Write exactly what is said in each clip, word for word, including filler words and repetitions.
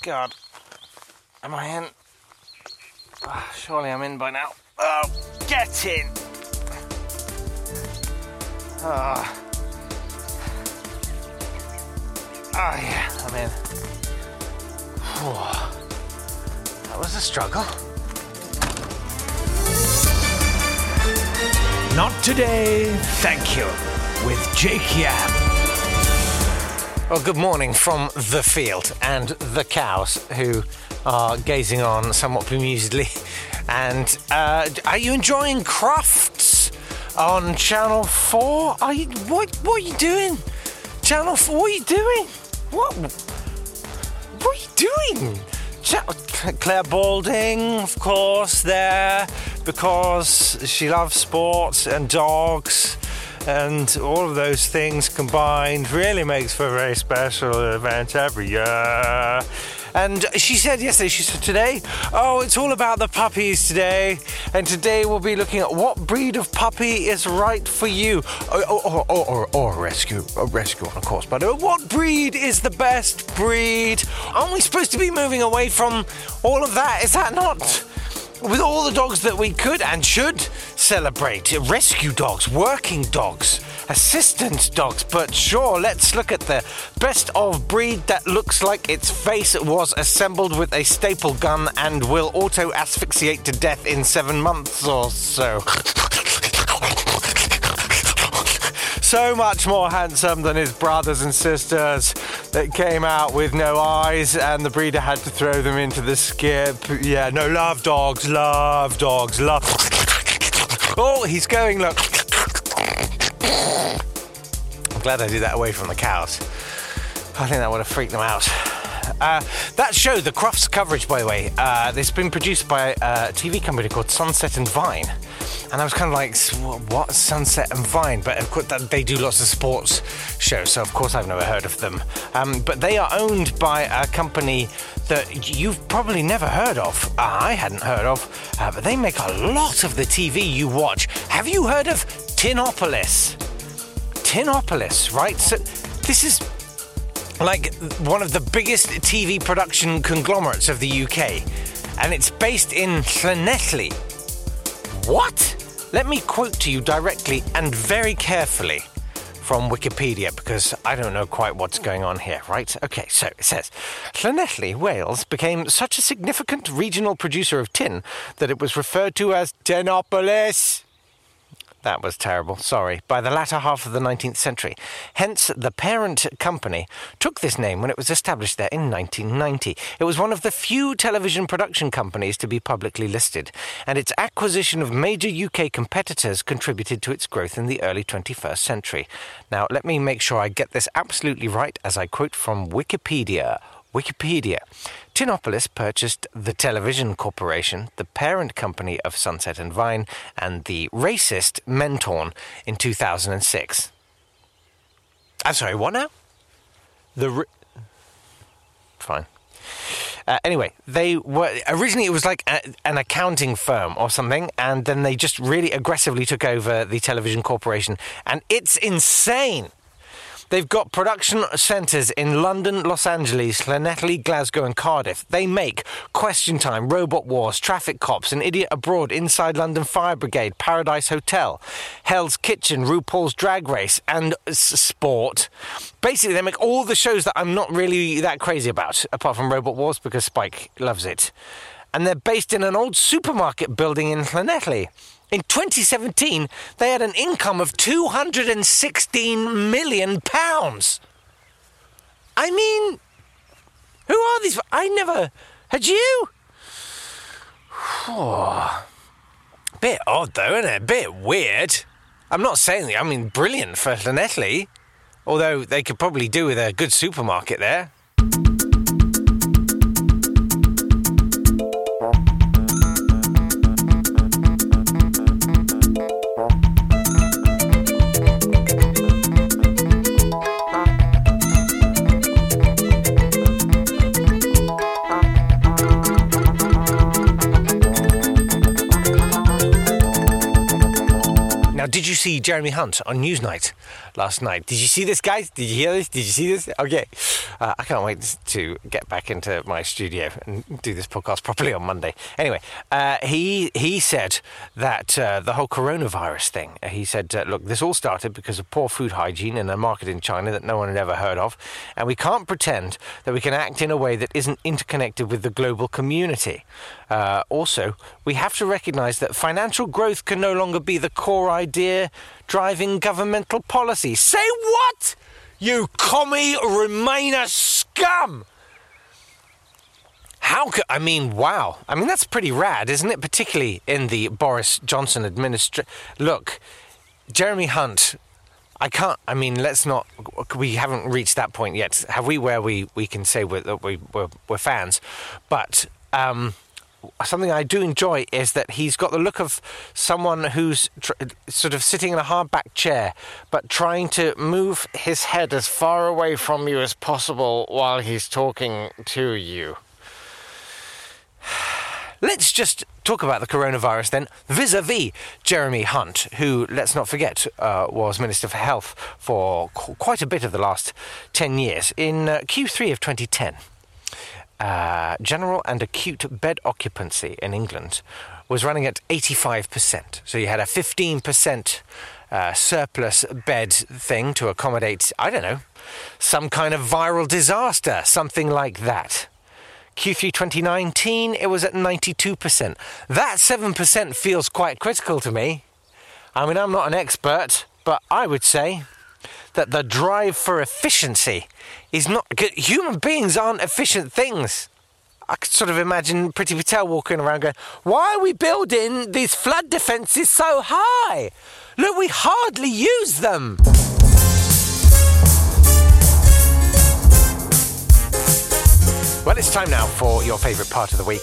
God, am I in? Oh, surely I'm in by now. Oh, get in! Oh, oh yeah, I'm in. Whew. That was a struggle. Not today, thank you, with Jakeyap. Well, good morning from the field and the cows who are gazing on somewhat bemusedly. And uh, are you enjoying Crufts on Channel four? Are you what? What are you doing? Channel four? What are you doing? What? What are you doing? Ch- Claire Balding, of course, there because she loves sports and dogs. And all of those things combined really makes for a very special event every year. And she said yesterday, she said today, oh, it's all about the puppies today. And today we'll be looking at what breed of puppy is right for you. Or, or, or, or, or a rescue, a rescue one, of course. But what breed is the best breed? Aren't we supposed to be moving away from all of that? Is that not... With all the dogs that we could and should celebrate, rescue dogs, working dogs, assistance dogs, but sure, let's look at the best of breed that looks like its face was assembled with a staple gun and will auto-asphyxiate to death in seven months or so. So much more handsome than his brothers and sisters that came out with no eyes, and the breeder had to throw them into the skip. Yeah, no, love dogs, love dogs, love... Oh, he's going, look. I'm glad I did that away from the cows. I think that would have freaked them out. Uh, that show, the Crufts coverage, by the way, uh, it's been produced by a T V company called Sunset and Vine. And I was kind of like, what? Sunset and Vine? But of course, they do lots of sports shows, so of course I've never heard of them. Um, but they are owned by a company that you've probably never heard of. Uh, I hadn't heard of, uh, but they make a lot of the T V you watch. Have you heard of Tinopolis? Tinopolis, right? So this is like one of the biggest T V production conglomerates of the U K. And it's based in Llanelli. What? Let me quote to you directly and very carefully from Wikipedia, because I don't know quite what's going on here, right? Okay, so it says, Llanelli, Wales, became such a significant regional producer of tin that it was referred to as Tinopolis. That was terrible, sorry, by the latter half of the nineteenth century. Hence, the parent company took this name when it was established there in nineteen ninety. It was one of the few television production companies to be publicly listed, and its acquisition of major U K competitors contributed to its growth in the early twenty-first century. Now, let me make sure I get this absolutely right as I quote from Wikipedia. Wikipedia. Tinopolis purchased the Television Corporation, the parent company of Sunset and Vine, and the racist Mentorn in two thousand six. I'm sorry, what now? The... Re- Fine. Uh, anyway, they were... Originally it was like a, an accounting firm or something, and then they just really aggressively took over the Television Corporation, and it's insane! They've got production centres in London, Los Angeles, Llanelli, Glasgow and Cardiff. They make Question Time, Robot Wars, Traffic Cops, An Idiot Abroad, Inside London Fire Brigade, Paradise Hotel, Hell's Kitchen, RuPaul's Drag Race and Sport. Basically, they make all the shows that I'm not really that crazy about, apart from Robot Wars because Spike loves it. And they're based in an old supermarket building in Llanelli. In twenty seventeen, they had an income of two hundred sixteen million pounds. I mean, who are these? I never... Had you? Oh, bit odd, though, isn't it? Bit weird. I'm not saying that. I mean, brilliant for Llanelli. Although they could probably do with a good supermarket there. Did you see Jeremy Hunt on Newsnight last night? Did you see this, guys? Did you hear this? Did you see this? Okay. Uh, I can't wait to get back into my studio and do this podcast properly on Monday. Anyway, uh, he he said that uh, the whole coronavirus thing, he said, uh, look, this all started because of poor food hygiene in a market in China that no one had ever heard of, and we can't pretend that we can act in a way that isn't interconnected with the global community. Uh, also, we have to recognise that financial growth can no longer be the core idea driving governmental policy. Say what? You commie Remainer scum! How could... I mean, wow. I mean, that's pretty rad, isn't it? Particularly in the Boris Johnson administration. Look, Jeremy Hunt, I can't... I mean, let's not... We haven't reached that point yet, have we, where we, we can say we're, that we, we're, we're fans. But... um something I do enjoy is that he's got the look of someone who's tr- sort of sitting in a hardback chair but trying to move his head as far away from you as possible while he's talking to you. Let's just talk about the coronavirus then, vis-a-vis Jeremy Hunt, who, let's not forget, uh, was Minister for Health for qu- quite a bit of the last ten years, in uh, Q three of twenty ten. Uh, general and acute bed occupancy in England was running at eighty-five percent. So you had a fifteen percent uh, surplus bed thing to accommodate, I don't know, some kind of viral disaster, something like that. Q three twenty nineteen, it was at ninety-two percent. That seven percent feels quite critical to me. I mean, I'm not an expert, but I would say that the drive for efficiency is not good. Human beings aren't efficient things. I could sort of imagine Priti Patel walking around going, why are we building these flood defences so high? Look, we hardly use them. Well, it's time now for your favourite part of the week.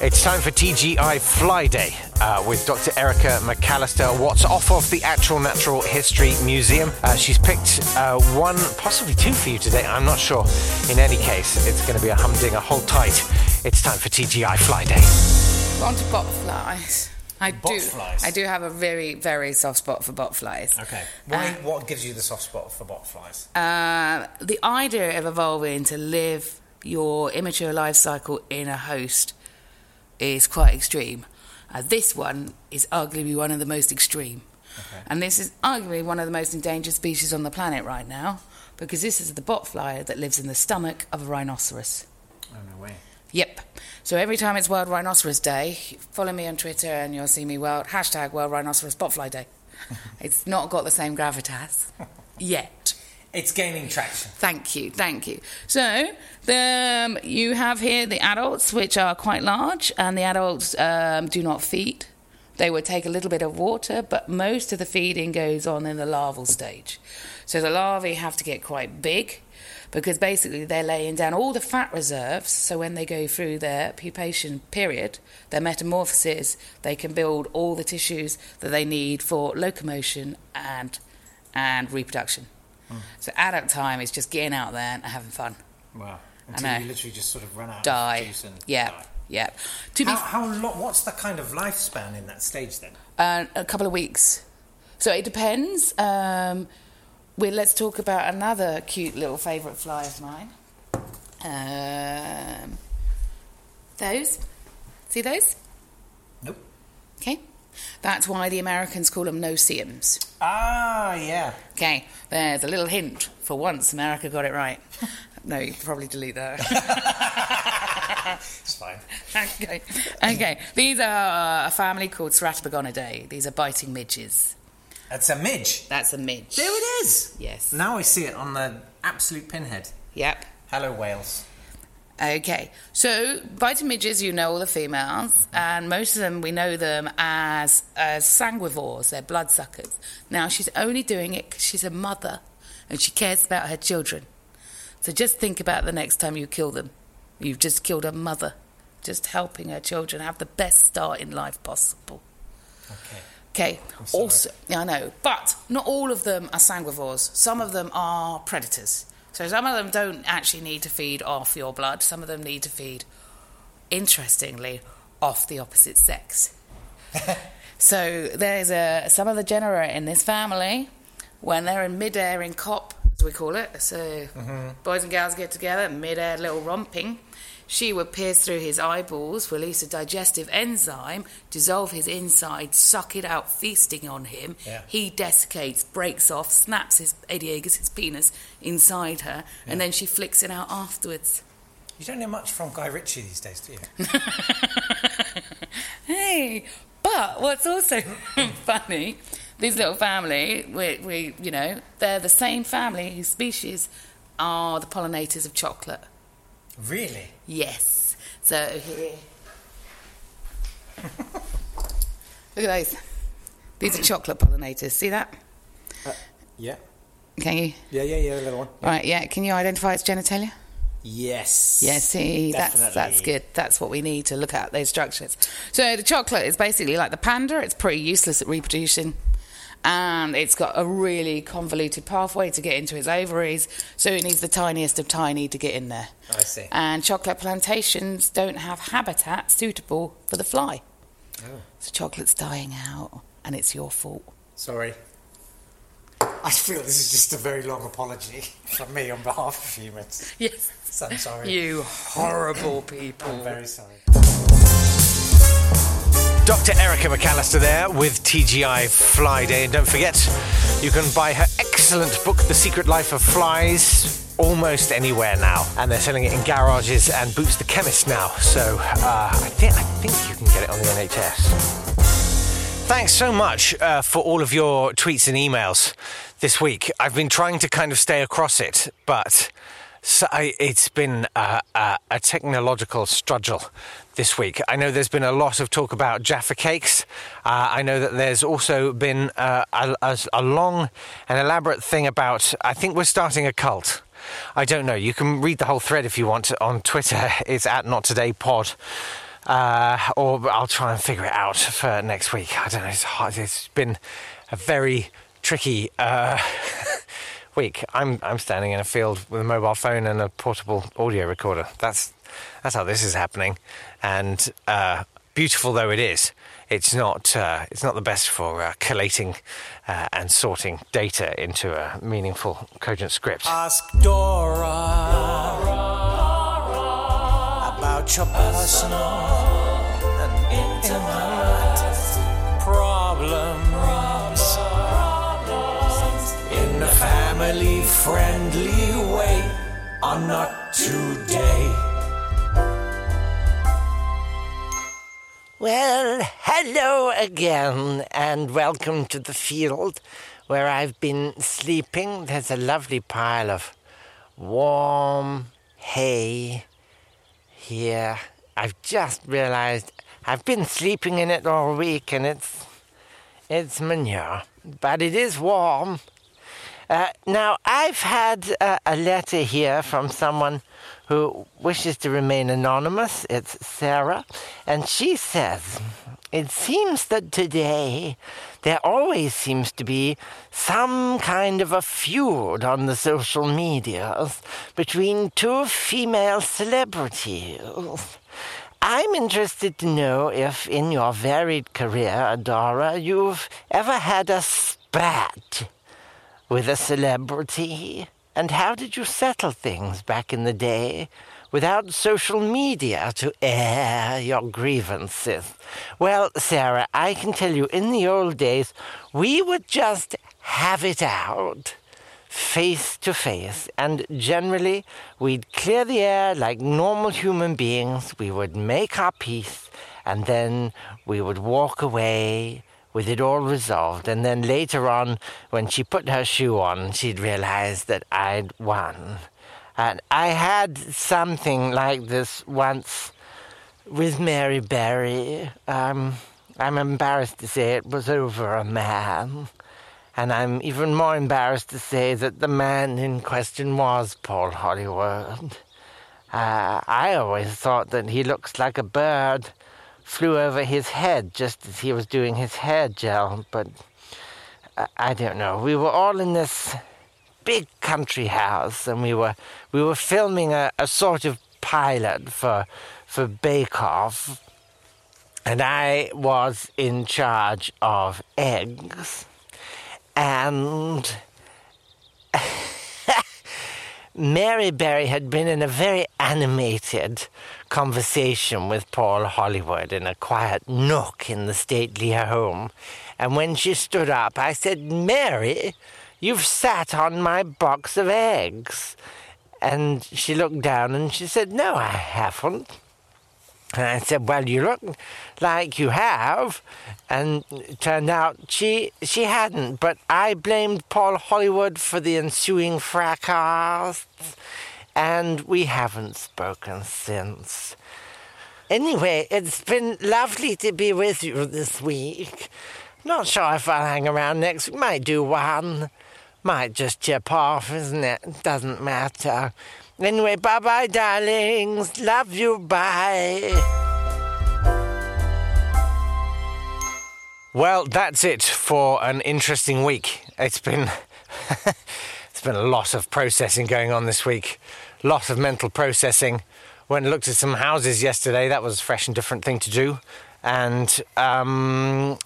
It's time for T G I Fly Day uh, with Doctor Erica McAllister. What's off of the actual Natural History Museum? Uh, she's picked uh, one, possibly two for you today. I'm not sure. In any case, it's going to be a humdinger. Hold tight. It's time for T G I Fly Day. On to bot flies. I bot do. Flies. I do have a very, very soft spot for bot flies. Okay. Why? Um, what gives you the soft spot for bot flies? Uh, the idea of evolving to live your immature life cycle in a host is quite extreme. Uh, this one is arguably one of the most extreme. Okay. And this is arguably one of the most endangered species on the planet right now, because this is the bot fly that lives in the stomach of a rhinoceros. Oh, no way. Yep. So every time it's World Rhinoceros Day, follow me on Twitter and you'll see me world, hashtag World Rhinoceros Bot Fly Day. It's not got the same gravitas yet. It's gaining traction. Thank you, thank you. So the, um, you have here the adults, which are quite large, and the adults um, do not feed. They would take a little bit of water, but most of the feeding goes on in the larval stage. So the larvae have to get quite big, because basically they're laying down all the fat reserves, so when they go through their pupation period, their metamorphosis, they can build all the tissues that they need for locomotion and and reproduction. So adult time is just getting out there and having fun. Wow. Until I know. You literally just sort of run out die. Of juice and yeah. die. Yeah. To how, be f- how long, what's the kind of lifespan in that stage then? Uh, a couple of weeks. So it depends. Um, Well, let's talk about another cute little favourite fly of mine. Um, those. See those? Nope. Okay. That's why the Americans call them no-see-ums. Ah, yeah. Okay, there's a little hint. For once, America got it right. No, you can probably delete that. It's fine. Okay. Okay, these are a family called Ceratopogonidae. These are biting midges. That's a midge? That's a midge. There it is! Yes. Now I see it on the absolute pinhead. Yep. Hello, Wales. Okay, so biting midges, you know all the females, and most of them, we know them as, as sanguivores, they're bloodsuckers. Now, she's only doing it because she's a mother, and she cares about her children. So just think about the next time you kill them. You've just killed a mother, just helping her children have the best start in life possible. Okay. Okay, also, yeah, I know, but not all of them are sanguivores. Some of them are predators. So some of them don't actually need to feed off your blood. Some of them need to feed, interestingly, off the opposite sex. So there's a some of the genera in this family, when they're in mid-air in cop, as we call it, so mm-hmm. boys and girls get together, mid-air little romping, she would pierce through his eyeballs, release a digestive enzyme, dissolve his inside, suck it out, feasting on him. Yeah. He desiccates, breaks off, snaps his adiagus, his penis, inside her, yeah. and then she flicks it out afterwards. You don't hear much from Guy Ritchie these days, do you? Hey, but what's also funny, this little family, we, we, you know, they're the same family whose species are the pollinators of chocolate. Really? Yes. So here. Look at those. These are chocolate pollinators. See that? Uh, yeah. Can you? Yeah, yeah, yeah, the little one. Right, yeah. Can you identify its genitalia? Yes. Yeah, see, definitely. that's that's good. That's what we need to look at, those structures. So the chocolate is basically like the panda. It's pretty useless at reproducing. And it's got a really convoluted pathway to get into its ovaries, so it needs the tiniest of tiny to get in there. I see. And chocolate plantations don't have habitat suitable for the fly. Oh. So chocolate's dying out, and it's your fault. Sorry. I feel this is just a very long apology from me on behalf of humans. Yes. So I'm sorry. You horrible people. I'm very sorry. Doctor Erica McAllister there with T G I Fly Day. And don't forget, you can buy her excellent book, The Secret Life of Flies, almost anywhere now. And they're selling it in garages and Boots the Chemist now. So uh, I, think, I think you can get it on the N H S. Thanks so much uh, for all of your tweets and emails this week. I've been trying to kind of stay across it, but... So I, it's been a, a, a technological struggle this week. I know there's been a lot of talk about Jaffa Cakes. Uh, I know that there's also been uh, a, a, a long and elaborate thing about, I think we're starting a cult. I don't know. You can read the whole thread if you want on Twitter. It's at nottodaypod. Uh, or I'll try and figure it out for next week. I don't know. It's hard. It's been a very tricky... Uh, week. I'm I'm standing in a field with a mobile phone and a portable audio recorder. That's that's how this is happening. And uh, beautiful though it is, it's not uh, it's not the best for uh, collating uh, and sorting data into a meaningful, cogent script. Ask Dora, Dora, Dora about your personal and intimate problems. In a family-friendly way, or not today. Well, hello again, and welcome to the field where I've been sleeping. There's a lovely pile of warm hay here. I've just realised I've been sleeping in it all week, and it's it's manure, but it is warm. Uh, now, I've had uh, a letter here from someone who wishes to remain anonymous. It's Sarah, and she says, it seems that today there always seems to be some kind of a feud on the social medias between two female celebrities. I'm interested to know if in your varied career, Adora, you've ever had a spat with a celebrity? And how did you settle things back in the day without social media to air your grievances? Well, Sarah, I can tell you in the old days, we would just have it out face to face. And generally, we'd clear the air like normal human beings. We would make our peace and then we would walk away with it all resolved. And then later on, when she put her shoe on, she'd realised that I'd won. And I had something like this once with Mary Berry. Um, I'm embarrassed to say it was over a man. And I'm even more embarrassed to say that the man in question was Paul Hollywood. Uh, I always thought that he looks like a bird flew over his head just as he was doing his hair gel, but uh, I don't know. We were all in this big country house, and we were we were filming a, a sort of pilot for for Bake Off, and I was in charge of eggs, and Mary Berry had been in a very animated conversation with Paul Hollywood in a quiet nook in the stately home. And when she stood up, I said, "Mary, you've sat on my box of eggs." And she looked down and she said, "No, I haven't." And I said, "Well, you look like you have." And it turned out she she hadn't. But I blamed Paul Hollywood for the ensuing fracas. And we haven't spoken since. Anyway, it's been lovely to be with you this week. Not sure if I'll hang around next week. Might do one. Might just chip off, isn't it? Doesn't matter. Anyway, bye-bye, darlings. Love you, bye. Well, that's it for an interesting week. It's been... it's been a lot of processing going on this week. Lot of mental processing. Went and looked at some houses yesterday. That was a fresh and different thing to do. And, um...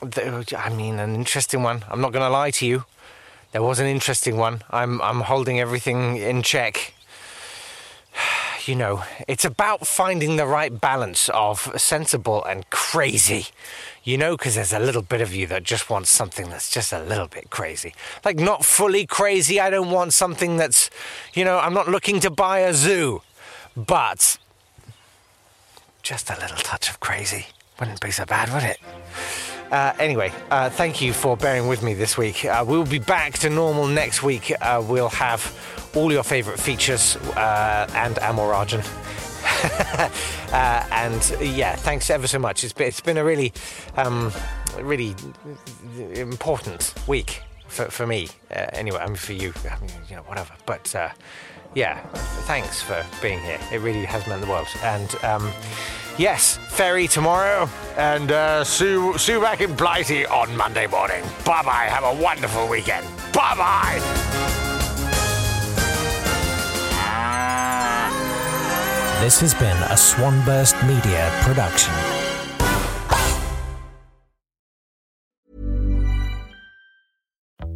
I mean, an interesting one. I'm not going to lie to you. There was an interesting one. I'm, I'm holding everything in check. You know, it's about finding the right balance of sensible and crazy, you know, because there's a little bit of you that just wants something that's just a little bit crazy. Like, not fully crazy. I don't want something that's, you know, I'm not looking to buy a zoo, but just a little touch of crazy. Wouldn't be so bad, would it? Uh, anyway, uh, thank you for bearing with me this week. Uh, we'll be back to normal next week. Uh, we'll have all your favourite features uh, and Amor Arjun. uh, and, yeah, thanks ever so much. It's been, it's been a really, um, really important week for, for me. Uh, anyway, I mean, for you, I mean, you know, whatever. But, uh, yeah, thanks for being here. It really has meant the world. And... Um, Yes, ferry tomorrow, and uh, Sue, Sue back in Blighty on Monday morning. Bye-bye. Have a wonderful weekend. Bye-bye. This has been a Swanburst Media production.